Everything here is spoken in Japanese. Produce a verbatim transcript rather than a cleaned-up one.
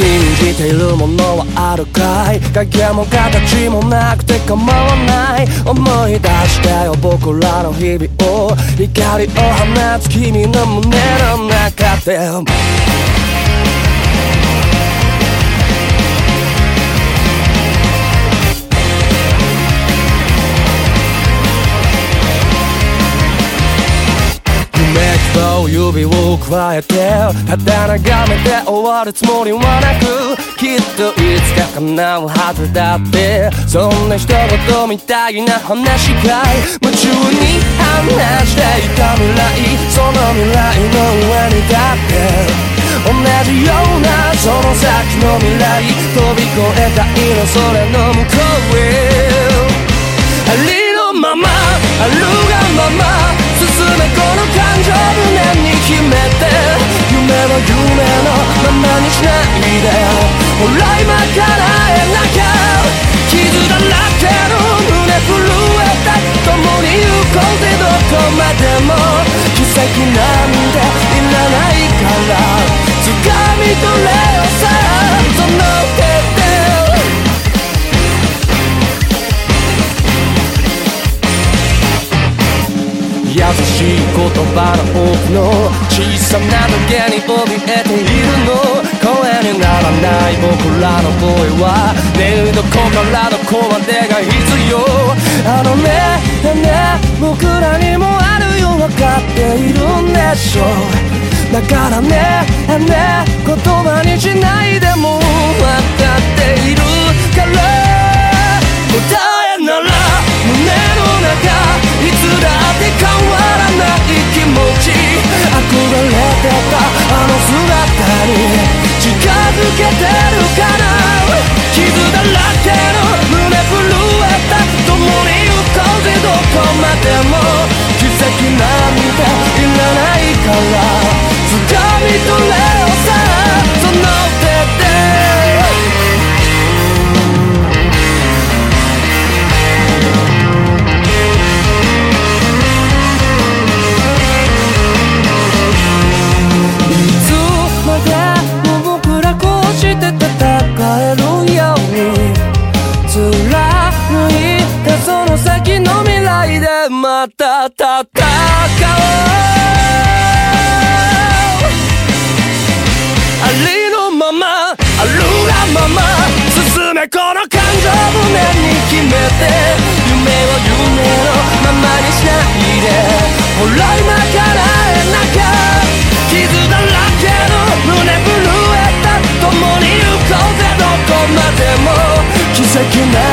信じているものはあるかい、影も形もなくて構わない。思い出してよ僕らの日々を、光を放つ君の胸の中で。指を加えてただ眺めて終わるつもりはなく、きっといつか叶うはずだって、そんな一言みたいな話かい。夢中に話していた未来、その未来の上にだって同じようなその先の未来、飛び越えたいのそれの向こうへ。ありのままあるがまま進めこの感情胸に秘めて、夢は夢のままにしないで、ほら今叶えなきゃ。傷だらけの胸震えた、共に行こうぜどこまでも、奇跡なんていらないから掴み取れよさあその手。優しい言葉の奥の小さな影に怯えているの、声にならない僕らの声はね、どこからどこまでが必要。あのねえねえ僕らにもあるよ、分かっているんでしょう。だからねえねえ言葉にしないでも分かっているから、答えなら胸の中、いつだって変わらない気持ち、憧れてたあの姿に近づけてるかな。傷だらけの胸震えた、共に行こうぜどこまでも、奇跡なんていらないから掴み取れよさあその手で。また戦おう。ありのままあるがまま進めこの感情胸に決めて、夢を夢のままにしないで、ほら今叶えなきゃ。傷だらけの胸震えた、共に行こうぜどこまでも、奇跡な